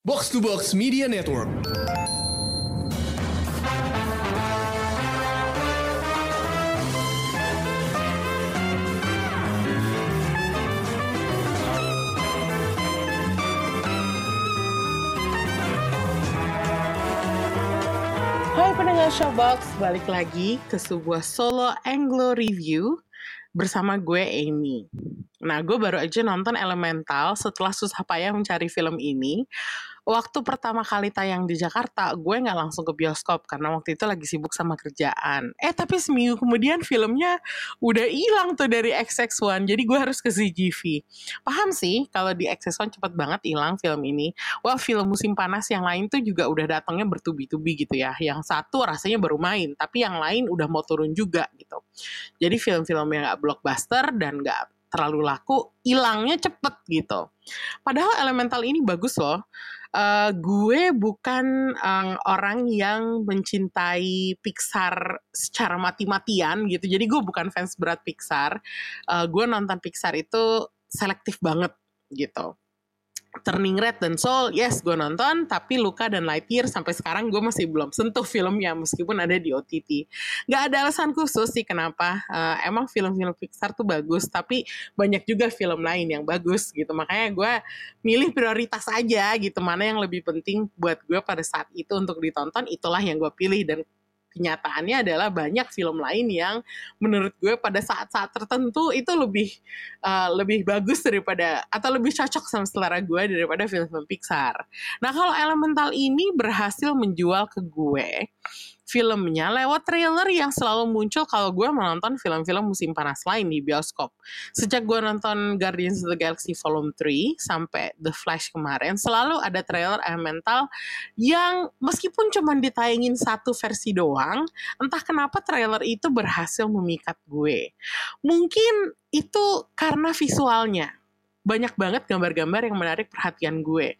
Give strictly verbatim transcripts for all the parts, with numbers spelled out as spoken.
Box to Box Media Network. Hai pendengar Showbox, balik lagi ke sebuah solo Anglo review bersama gue Amy. Nah, gue baru aja nonton Elemental setelah susah payah mencari film ini. Waktu pertama kali tayang di Jakarta, gue gak langsung ke bioskop karena waktu itu lagi sibuk sama kerjaan. Eh, tapi seminggu kemudian filmnya udah hilang tuh dari X X one, jadi gue harus ke C G V. Paham sih, kalau di X X one cepet banget hilang film ini. Wah, film musim panas yang lain tuh juga udah datangnya bertubi-tubi gitu ya. Yang satu rasanya baru main, tapi yang lain udah mau turun juga gitu. Jadi film-film yang gak blockbuster dan gak terlalu laku, hilangnya cepet gitu. Padahal Elemental ini bagus loh. Uh, gue bukan um, orang yang mencintai Pixar secara mati-matian gitu. Jadi gue bukan fans berat Pixar. Uh, gue nonton Pixar itu selektif banget gitu. Turning Red dan Soul, yes gue nonton, tapi Luca dan Lightyear sampai sekarang gue masih belum sentuh filmnya meskipun ada di O T T. Gak ada alasan khusus sih kenapa, uh, emang film-film Pixar tuh bagus, tapi banyak juga film lain yang bagus gitu. Makanya gue milih prioritas aja gitu, mana yang lebih penting buat gue pada saat itu untuk ditonton, itulah yang gue pilih. Dan kenyataannya adalah banyak film lain yang menurut gue pada saat-saat tertentu itu lebih uh, lebih bagus daripada atau lebih cocok sama selera gue daripada film-film Pixar. Nah, kalau Elemental ini berhasil menjual ke gue filmnya lewat trailer yang selalu muncul kalau gue menonton film-film musim panas lain di bioskop. Sejak gue nonton Guardians of the Galaxy Volume tiga sampai The Flash kemarin, selalu ada trailer Elemental yang meskipun cuma ditayangin satu versi doang, entah kenapa trailer itu berhasil memikat gue. Mungkin itu karena visualnya. Banyak banget gambar-gambar yang menarik perhatian gue.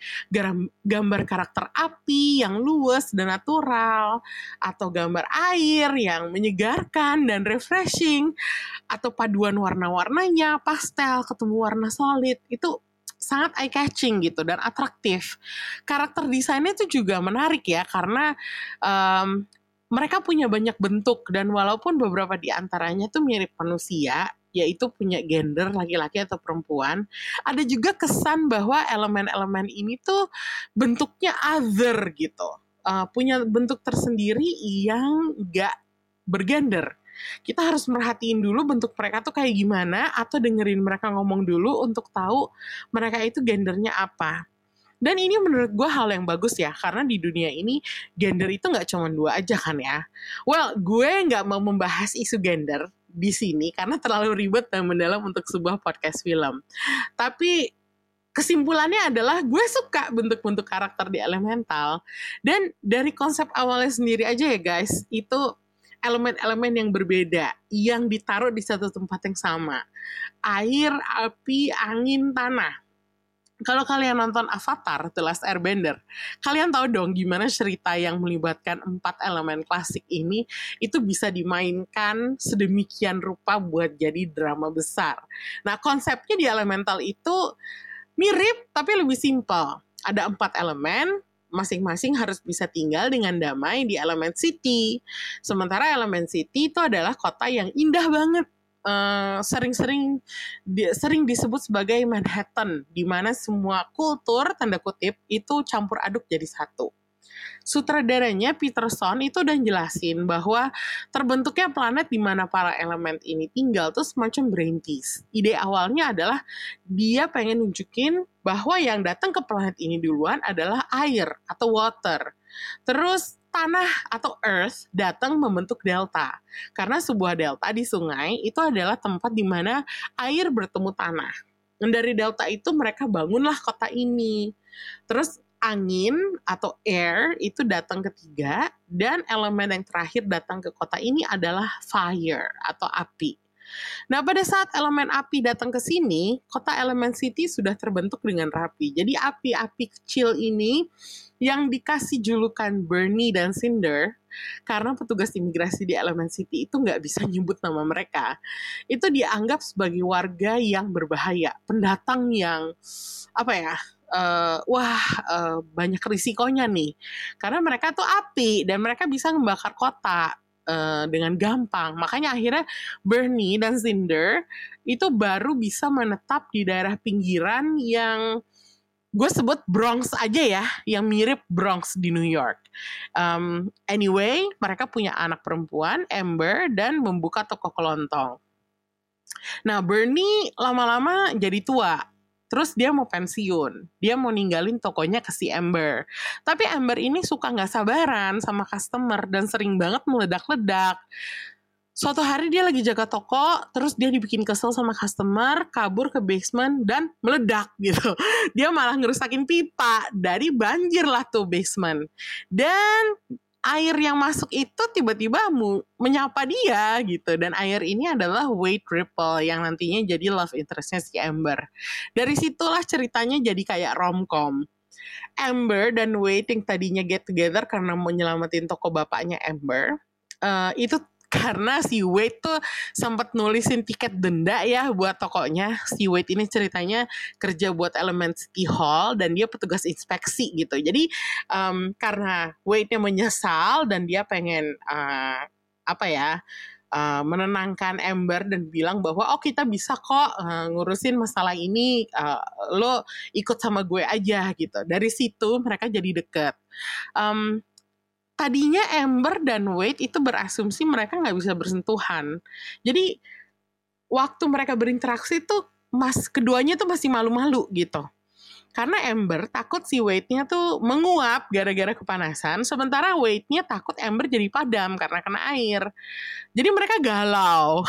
Gambar karakter api yang luwes dan natural, atau gambar air yang menyegarkan dan refreshing, atau paduan warna-warnanya, pastel ketemu warna solid, itu sangat eye-catching gitu dan atraktif. Karakter desainnya itu juga menarik ya, karena um, mereka punya banyak bentuk, dan walaupun beberapa di antaranya tuh mirip manusia, yaitu punya gender laki-laki atau perempuan, ada juga kesan bahwa elemen-elemen ini tuh bentuknya other gitu, uh, punya bentuk tersendiri yang gak bergender. Kita harus merhatiin dulu bentuk mereka tuh kayak gimana, atau dengerin mereka ngomong dulu untuk tahu mereka itu gendernya apa. Dan ini menurut gue hal yang bagus ya, karena di dunia ini gender itu gak cuma dua aja kan ya. Well, gue gak mau membahas isu gender di sini karena terlalu ribet dan mendalam untuk sebuah podcast film. Tapi kesimpulannya adalah gue suka bentuk-bentuk karakter di Elemental. Dan dari konsep awalnya sendiri aja ya guys, itu elemen-elemen yang berbeda, yang ditaruh di satu tempat yang sama. Air, api, angin, tanah. Kalau kalian nonton Avatar The Last Airbender, kalian tahu dong gimana cerita yang melibatkan empat elemen klasik ini itu bisa dimainkan sedemikian rupa buat jadi drama besar. Nah, konsepnya di Elemental itu mirip tapi lebih simpel. Ada empat elemen, masing-masing harus bisa tinggal dengan damai di Element City. Sementara Element City itu adalah kota yang indah banget. Uh, sering-sering di, sering disebut sebagai Manhattan, di mana semua kultur tanda kutip itu campur aduk jadi satu. Sutradaranya Peterson itu udah jelasin bahwa terbentuknya planet di mana para elemen ini tinggal tuh semacam brain tease. Ide awalnya adalah dia pengen nunjukin bahwa yang datang ke planet ini duluan adalah air atau water. Terus tanah atau earth datang membentuk delta. Karena sebuah delta di sungai itu adalah tempat di mana air bertemu tanah. Dan dari delta itu mereka bangunlah kota ini. Terus angin atau air itu datang ketiga. Dan elemen yang terakhir datang ke kota ini adalah fire atau api. Nah, pada saat elemen api datang ke sini, kota Element City sudah terbentuk dengan rapi. Jadi api-api kecil ini yang dikasih julukan Bernie dan Cinder, karena petugas imigrasi di Element City itu nggak bisa nyebut nama mereka, itu dianggap sebagai warga yang berbahaya, pendatang yang apa ya, uh, wah uh, banyak risikonya nih, karena mereka tuh api dan mereka bisa membakar kota uh, dengan gampang. Makanya akhirnya Bernie dan Cinder itu baru bisa menetap di daerah pinggiran yang gue sebut Bronx aja ya, yang mirip Bronx di New York. Um, anyway, mereka punya anak perempuan, Ember, dan membuka toko kelontong. Nah, Bernie lama-lama jadi tua. Terus dia mau pensiun. Dia mau ninggalin tokonya ke si Ember. Tapi Ember ini suka gak sabaran sama customer dan sering banget meledak-ledak. Suatu hari dia lagi jaga toko, terus dia dibikin kesel sama customer, kabur ke basement, dan meledak gitu. Dia malah ngerusakin pipa, dari banjir lah tuh basement. Dan air yang masuk itu tiba-tiba mu, menyapa dia gitu. Dan air ini adalah Wade Ripple, yang nantinya jadi love interestnya si Ember. Dari situlah ceritanya jadi kayak romcom. Ember dan Wade yang tadinya get together karena mau nyelamatin toko bapaknya Ember, uh, itu karena si Wade tuh sempat nulisin tiket denda ya buat tokonya. Si Wade ini ceritanya kerja buat Elements E-Hall dan dia petugas inspeksi gitu. Jadi um, karena Wade-nya menyesal dan dia pengen uh, apa ya uh, menenangkan Ember dan bilang bahwa oh kita bisa kok uh, ngurusin masalah ini, uh, lo ikut sama gue aja gitu. Dari situ mereka jadi deket. Um, Tadinya Ember dan Wade itu berasumsi mereka nggak bisa bersentuhan. Jadi waktu mereka berinteraksi tuh mas keduanya tuh masih malu-malu gitu. Karena Ember takut si Wade-nya tuh menguap gara-gara kepanasan. Sementara Wade-nya takut Ember jadi padam karena kena air. Jadi mereka galau.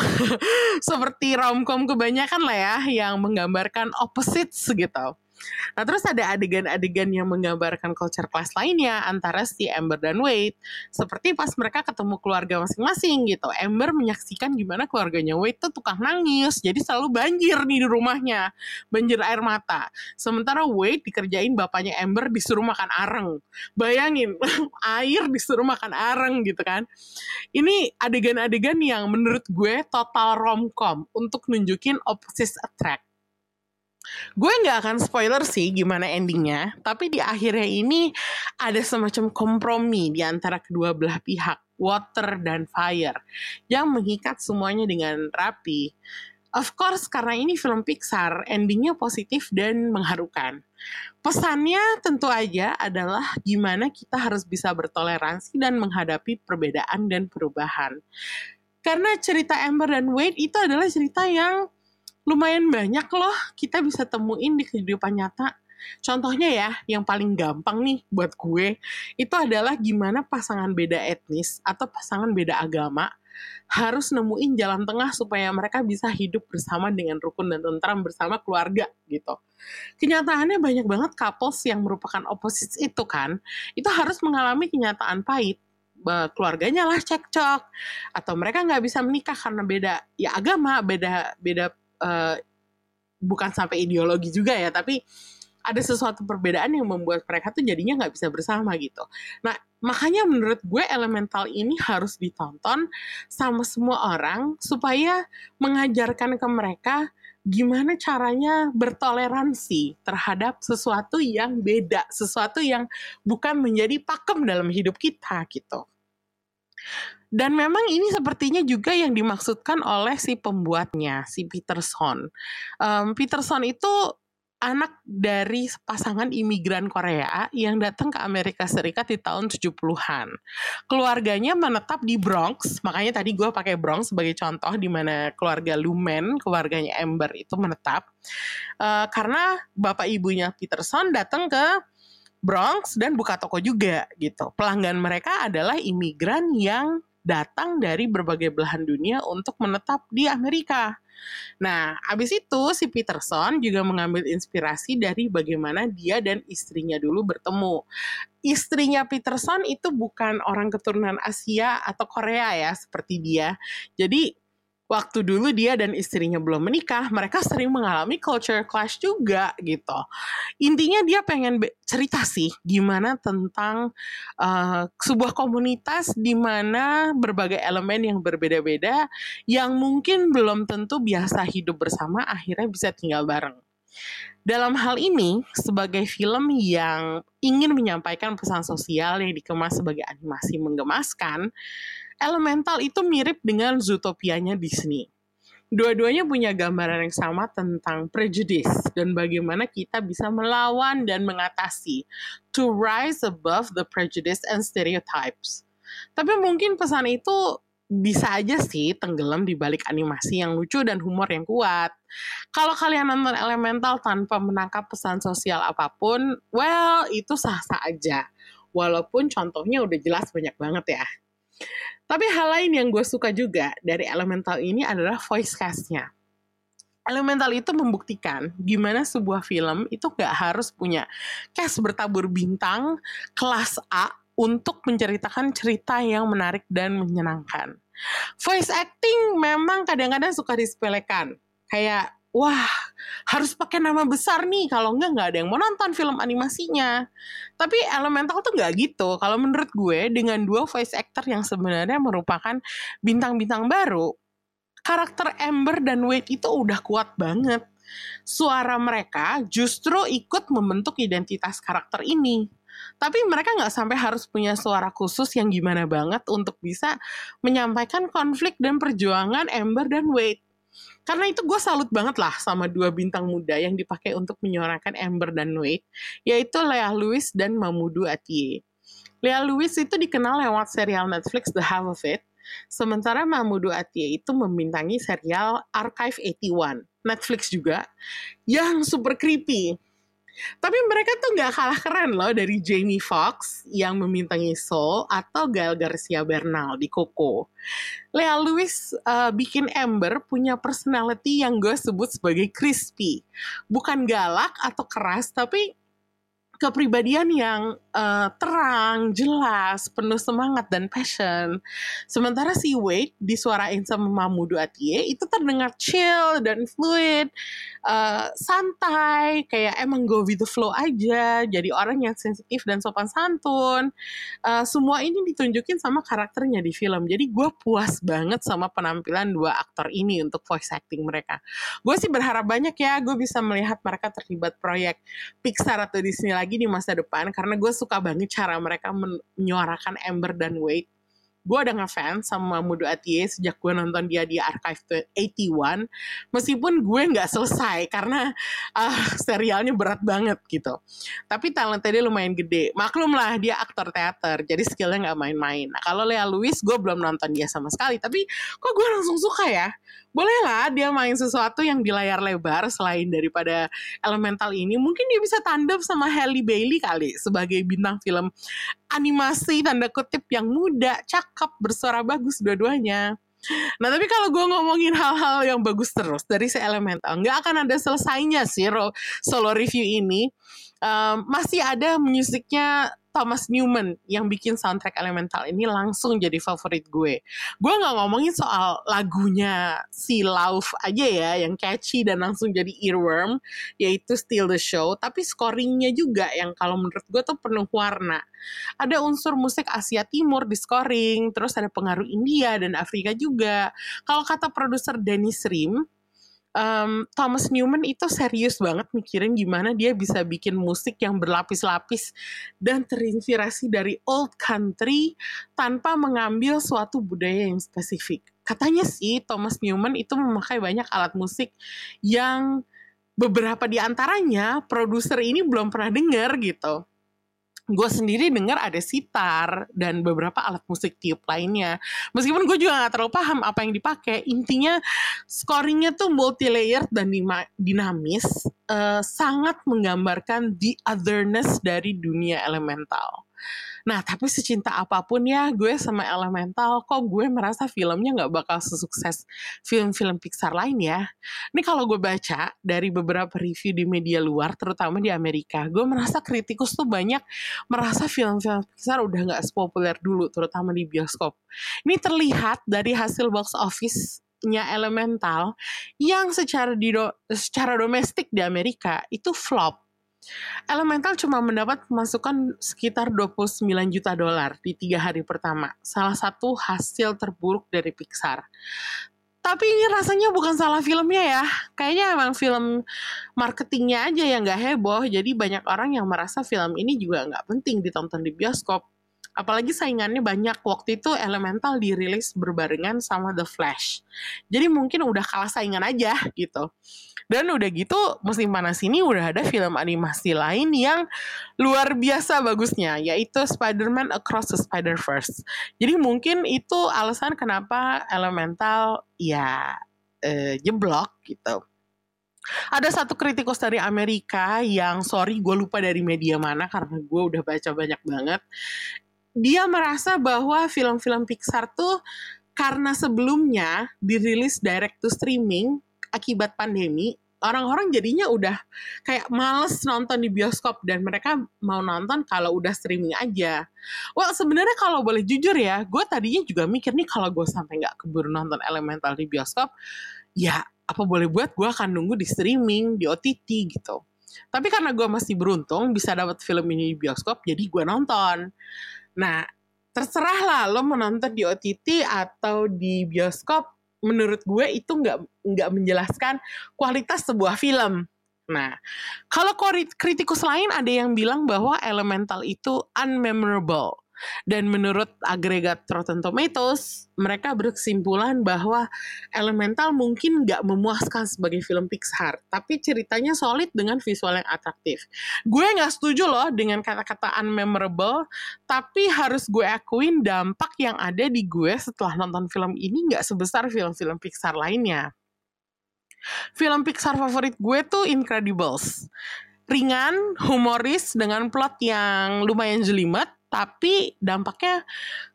Seperti romcom kebanyakan lah ya yang menggambarkan opposites gitu. Nah terus ada adegan-adegan yang menggambarkan culture class lainnya antara si Ember dan Wade, seperti pas mereka ketemu keluarga masing-masing gitu. Ember menyaksikan gimana keluarganya Wade tuh tukang nangis, jadi selalu banjir nih di rumahnya, banjir air mata. Sementara Wade dikerjain bapaknya Ember, disuruh makan areng. Bayangin, air disuruh makan areng gitu kan. Ini adegan-adegan yang menurut gue total romcom untuk nunjukin opposites attract. Gue gak akan spoiler sih gimana endingnya, tapi di akhirnya ini ada semacam kompromi di antara kedua belah pihak, water dan fire, yang mengikat semuanya dengan rapi. Of course, karena ini film Pixar, endingnya positif dan mengharukan. Pesannya tentu aja adalah gimana kita harus bisa bertoleransi dan menghadapi perbedaan dan perubahan. Karena cerita Ember dan Wade itu adalah cerita yang lumayan banyak loh kita bisa temuin di kehidupan nyata. Contohnya ya, yang paling gampang nih buat gue, itu adalah gimana pasangan beda etnis atau pasangan beda agama harus nemuin jalan tengah supaya mereka bisa hidup bersama dengan rukun dan tentram bersama keluarga gitu. Kenyataannya banyak banget couples yang merupakan opposites itu kan, itu harus mengalami kenyataan pahit. Keluarganya lah cekcok, atau mereka gak bisa menikah karena beda ya agama, beda beda Uh, bukan sampai ideologi juga ya, tapi ada sesuatu perbedaan yang membuat mereka tuh jadinya gak bisa bersama gitu. Nah, makanya menurut gue Elemental ini harus ditonton sama semua orang supaya mengajarkan ke mereka gimana caranya bertoleransi terhadap sesuatu yang beda, sesuatu yang bukan menjadi pakem dalam hidup kita gitu. Dan memang ini sepertinya juga yang dimaksudkan oleh si pembuatnya, si Peterson. Um, Peterson itu anak dari pasangan imigran Korea yang datang ke Amerika Serikat di tahun tujuh puluhan. Keluarganya menetap di Bronx, makanya tadi gue pakai Bronx sebagai contoh di mana keluarga Lumen, keluarganya Ember itu menetap. Uh, karena bapak ibunya Peterson datang ke Bronx dan buka toko juga gitu. Pelanggan mereka adalah imigran yang datang dari berbagai belahan dunia untuk menetap di Amerika. Nah, abis itu si Peterson juga mengambil inspirasi dari bagaimana dia dan istrinya dulu bertemu. Istrinya Peterson itu bukan orang keturunan Asia atau Korea ya, seperti dia. Jadi, waktu dulu dia dan istrinya belum menikah, mereka sering mengalami culture clash juga gitu. Intinya dia pengen be- cerita sih gimana tentang uh, sebuah komunitas di mana berbagai elemen yang berbeda-beda yang mungkin belum tentu biasa hidup bersama akhirnya bisa tinggal bareng. Dalam hal ini, sebagai film yang ingin menyampaikan pesan sosial yang dikemas sebagai animasi menggemaskan, Elemental itu mirip dengan Zootopia-nya Disney. Dua-duanya punya gambaran yang sama tentang prejudice dan bagaimana kita bisa melawan dan mengatasi, to rise above the prejudice and stereotypes. Tapi mungkin pesan itu bisa aja sih tenggelam di balik animasi yang lucu dan humor yang kuat. Kalau kalian nonton Elemental tanpa menangkap pesan sosial apapun, well, itu sah-sah aja. Walaupun contohnya udah jelas banyak banget ya. Tapi hal lain yang gue suka juga dari Elemental ini adalah voice cast-nya. Elemental itu membuktikan gimana sebuah film itu gak harus punya cast bertabur bintang kelas A untuk menceritakan cerita yang menarik dan menyenangkan. Voice acting memang kadang-kadang suka disepelekan. Kayak, wah, harus pakai nama besar nih, kalau enggak enggak ada yang mau nonton film animasinya. Tapi Elemental tuh enggak gitu. Kalau menurut gue, dengan dua voice actor yang sebenarnya merupakan bintang-bintang baru, karakter Ember dan Wade itu udah kuat banget. Suara mereka justru ikut membentuk identitas karakter ini. Tapi mereka nggak sampai harus punya suara khusus yang gimana banget untuk bisa menyampaikan konflik dan perjuangan Ember dan Wade. Karena itu gue salut banget lah sama dua bintang muda yang dipakai untuk menyuarakan Ember dan Wade, yaitu Leah Lewis dan Mamoudou Athie. Leah Lewis itu dikenal lewat serial Netflix The Half of It, sementara Mamoudou Athie itu membintangi serial Archive delapan puluh satu, Netflix juga, yang super creepy. Tapi mereka tuh gak kalah keren loh dari Jamie Foxx yang membintangi Soul atau Gael Garcia Bernal di Coco. Leah Lewis uh, bikin Ember punya personality yang gue sebut sebagai crispy. Bukan galak atau keras, tapi kepribadian yang uh, terang, jelas, penuh semangat dan passion. Sementara si Wade disuarain sama Mamoudou Athie itu terdengar chill dan fluid, uh, santai, kayak emang go with the flow aja, jadi orang yang sensitif dan sopan santun. Uh, semua ini ditunjukin sama karakternya di film. Jadi gue puas banget sama penampilan dua aktor ini untuk voice acting mereka. Gue sih berharap banyak ya gue bisa melihat mereka terlibat proyek Pixar atau Disney lagi di masa depan, karena gue suka banget cara mereka menyuarakan Ember dan Wade. Gue udah ngefans sama Mamoudou Athie sejak gue nonton dia di Archive delapan puluh satu, meskipun gue gak selesai karena uh, serialnya berat banget gitu. Tapi talentnya dia lumayan gede. Maklum lah, dia aktor teater, jadi skillnya gak main-main. Nah, kalau Leah Lewis, gue belum nonton dia sama sekali, tapi kok gue langsung suka ya. Bolehlah dia main sesuatu yang di layar lebar selain daripada Elemental ini. Mungkin dia bisa tandem sama Halle Bailey kali, sebagai bintang film animasi tanda kutip yang muda, cakep, bersuara bagus dua-duanya. Nah, tapi kalau gue ngomongin hal-hal yang bagus terus dari si Elemental, gak akan ada selesainya sih solo review ini. Um, masih ada musiknya Thomas Newman yang bikin soundtrack Elemental ini langsung jadi favorit gue. Gue gak ngomongin soal lagunya si Lauf aja ya, yang catchy dan langsung jadi earworm, yaitu Steal the Show, tapi scoringnya juga yang kalau menurut gue tuh penuh warna. Ada unsur musik Asia Timur di scoring, terus ada pengaruh India dan Afrika juga. Kalau kata produser Dennis Rim, Um, Thomas Newman itu serius banget mikirin gimana dia bisa bikin musik yang berlapis-lapis dan terinspirasi dari old country tanpa mengambil suatu budaya yang spesifik. Katanya sih Thomas Newman itu memakai banyak alat musik yang beberapa di antaranya produser ini belum pernah dengar gitu. Gue sendiri dengar ada sitar dan beberapa alat musik tiup lainnya. Meskipun gue juga gak terlalu paham apa yang dipakai, intinya scoringnya tuh multi-layered dan dinamis, uh, sangat menggambarkan the otherness dari dunia Elemental. Nah, tapi secinta apapun ya gue sama Elemental, kok gue merasa filmnya gak bakal sesukses film-film Pixar lain ya. Ini kalau gue baca dari beberapa review di media luar, terutama di Amerika, gue merasa kritikus tuh banyak merasa film-film Pixar udah gak sepopuler dulu, terutama di bioskop. Ini terlihat dari hasil box office nya Elemental yang secara, di do, secara domestik di Amerika itu flop. Elemental cuma mendapat pemasukan sekitar dua puluh sembilan juta dolar di tiga hari pertama, salah satu hasil terburuk dari Pixar. Tapi ini rasanya bukan salah filmnya ya. Kayaknya emang film marketingnya aja yang gak heboh. Jadi banyak orang yang merasa film ini juga gak penting ditonton di bioskop. Apalagi saingannya banyak. Waktu itu Elemental dirilis berbarengan sama The Flash. Jadi mungkin udah kalah saingan aja gitu. Dan udah gitu musim panas ini udah ada film animasi lain yang luar biasa bagusnya. Yaitu Spider-Man Across the Spider-Verse. Jadi mungkin itu alasan kenapa Elemental... ya eh, jeblok gitu. Ada satu kritikus dari Amerika yang sorry gue lupa dari media mana karena gue udah baca banyak banget. Dia merasa bahwa film-film Pixar tuh karena sebelumnya dirilis direct to streaming akibat pandemi, orang-orang jadinya udah kayak males nonton di bioskop dan mereka mau nonton kalau udah streaming aja. Well, sebenarnya kalau boleh jujur ya, gue tadinya juga mikir nih kalau gue sampai nggak keburu nonton Elemental di bioskop, ya apa boleh buat gue akan nunggu di streaming, di O T T gitu. Tapi karena gue masih beruntung bisa dapat film ini di bioskop, jadi gue nonton. Nah, terserah lah lo menonton di O T T atau di bioskop. Menurut gue itu nggak nggak menjelaskan kualitas sebuah film. Nah, kalau kritikus lain ada yang bilang bahwa Elemental itu unmemorable. Dan menurut agregat Rotten Tomatoes, mereka berkesimpulan bahwa Elemental mungkin nggak memuaskan sebagai film Pixar, tapi ceritanya solid dengan visual yang atraktif. Gue nggak setuju loh dengan kata-kata unmemorable, tapi harus gue akuin dampak yang ada di gue setelah nonton film ini nggak sebesar film-film Pixar lainnya. Film Pixar favorit gue tuh Incredibles. Ringan, humoris, dengan plot yang lumayan jelimet, tapi dampaknya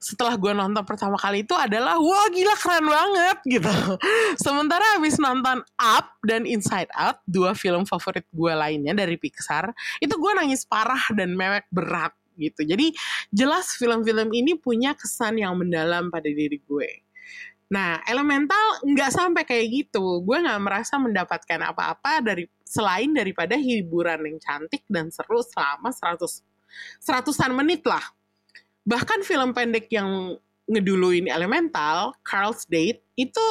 setelah gue nonton pertama kali itu adalah wah gila keren banget gitu. Sementara abis nonton Up dan Inside Out, dua film favorit gue lainnya dari Pixar, itu gue nangis parah dan mewek berat gitu. Jadi jelas film-film ini punya kesan yang mendalam pada diri gue. Nah, Elemental nggak sampai kayak gitu. Gue nggak merasa mendapatkan apa-apa dari selain daripada hiburan yang cantik dan seru selama seratus seratusan menit lah. Bahkan film pendek yang ngeduluin Elemental, Carl's Date, itu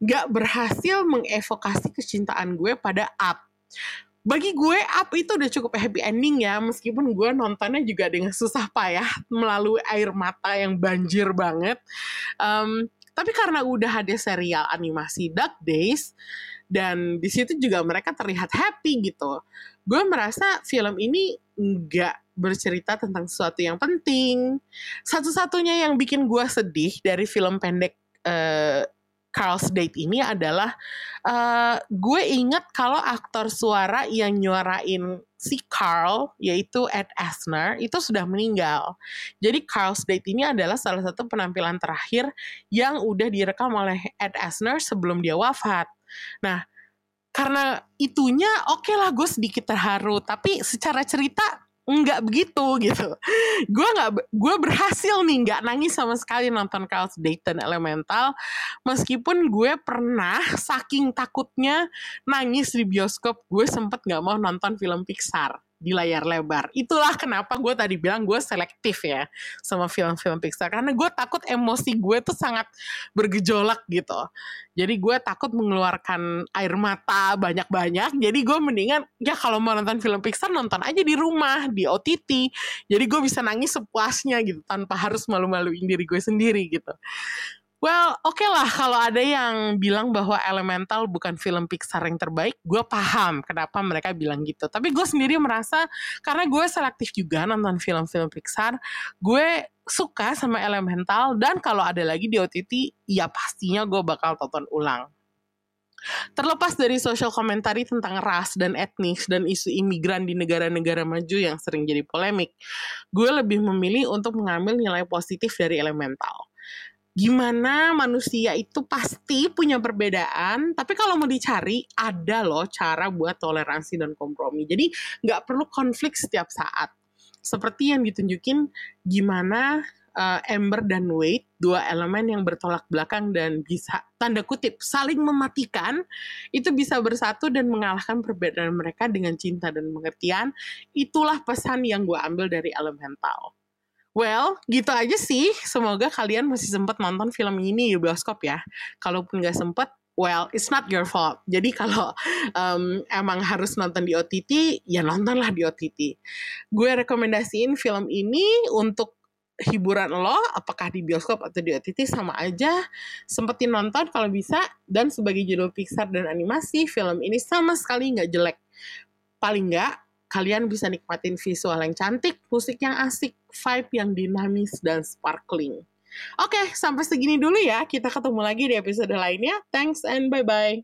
gak berhasil mengevokasi kecintaan gue pada Up. Bagi gue Up itu udah cukup happy ending ya, meskipun gue nontonnya juga dengan susah payah melalui air mata yang banjir banget. Um, tapi karena udah ada serial animasi Dark Days, dan di situ juga mereka terlihat happy gitu. Gue merasa film ini gak bercerita tentang sesuatu yang penting. Satu-satunya yang bikin gue sedih dari film pendek uh, Carl's Date ini adalah uh, gue ingat kalau aktor suara yang nyuarain si Carl, yaitu Ed Asner, itu sudah meninggal. Jadi Carl's Date ini adalah salah satu penampilan terakhir yang udah direkam oleh Ed Asner sebelum dia wafat. Nah, karena itunya oke okay lah gue sedikit terharu, tapi secara cerita nggak begitu gitu. Gue nggak, gue berhasil nih nggak nangis sama sekali nonton Carl's Date dan Elemental, meskipun gue pernah saking takutnya nangis di bioskop, gue sempet nggak mau nonton film Pixar di layar lebar. Itulah kenapa gue tadi bilang gue selektif ya sama film-film Pixar, karena gue takut emosi gue tuh sangat bergejolak gitu. Jadi gue takut mengeluarkan air mata banyak-banyak. Jadi gue mendingan ya kalau mau nonton film Pixar nonton aja di rumah, di O T T. Jadi gue bisa nangis sepuasnya gitu tanpa harus malu-maluin diri gue sendiri gitu. Well, oke okay lah kalau ada yang bilang bahwa Elemental bukan film Pixar yang terbaik, gue paham kenapa mereka bilang gitu. Tapi gue sendiri merasa, karena gue selektif juga nonton film-film Pixar, gue suka sama Elemental, dan kalau ada lagi di O T T, ya pastinya gue bakal tonton ulang. Terlepas dari sosial komentari tentang ras dan etnis dan isu imigran di negara-negara maju yang sering jadi polemik, gue lebih memilih untuk mengambil nilai positif dari Elemental. Gimana manusia itu pasti punya perbedaan, tapi kalau mau dicari, ada loh cara buat toleransi dan kompromi. Jadi nggak perlu konflik setiap saat. Seperti yang ditunjukin gimana uh, Ember dan Wade, dua elemen yang bertolak belakang dan bisa, tanda kutip, saling mematikan, itu bisa bersatu dan mengalahkan perbedaan mereka dengan cinta dan pengertian. Itulah pesan yang gue ambil dari Elemental. Well, gitu aja sih. Semoga kalian masih sempat nonton film ini di bioskop ya. Kalaupun gak sempat, well, it's not your fault. Jadi kalau um, emang harus nonton di O T T, ya nontonlah di O T T. Gue rekomendasiin film ini untuk hiburan lo, apakah di bioskop atau di O T T sama aja, sempetin nonton kalau bisa. Dan sebagai judul Pixar dan animasi, film ini sama sekali gak jelek. Paling gak, kalian bisa nikmatin visual yang cantik, musik yang asik, vibe yang dinamis dan sparkling. Oke, sampai segini dulu ya. Kita ketemu lagi di episode lainnya. Thanks and bye-bye.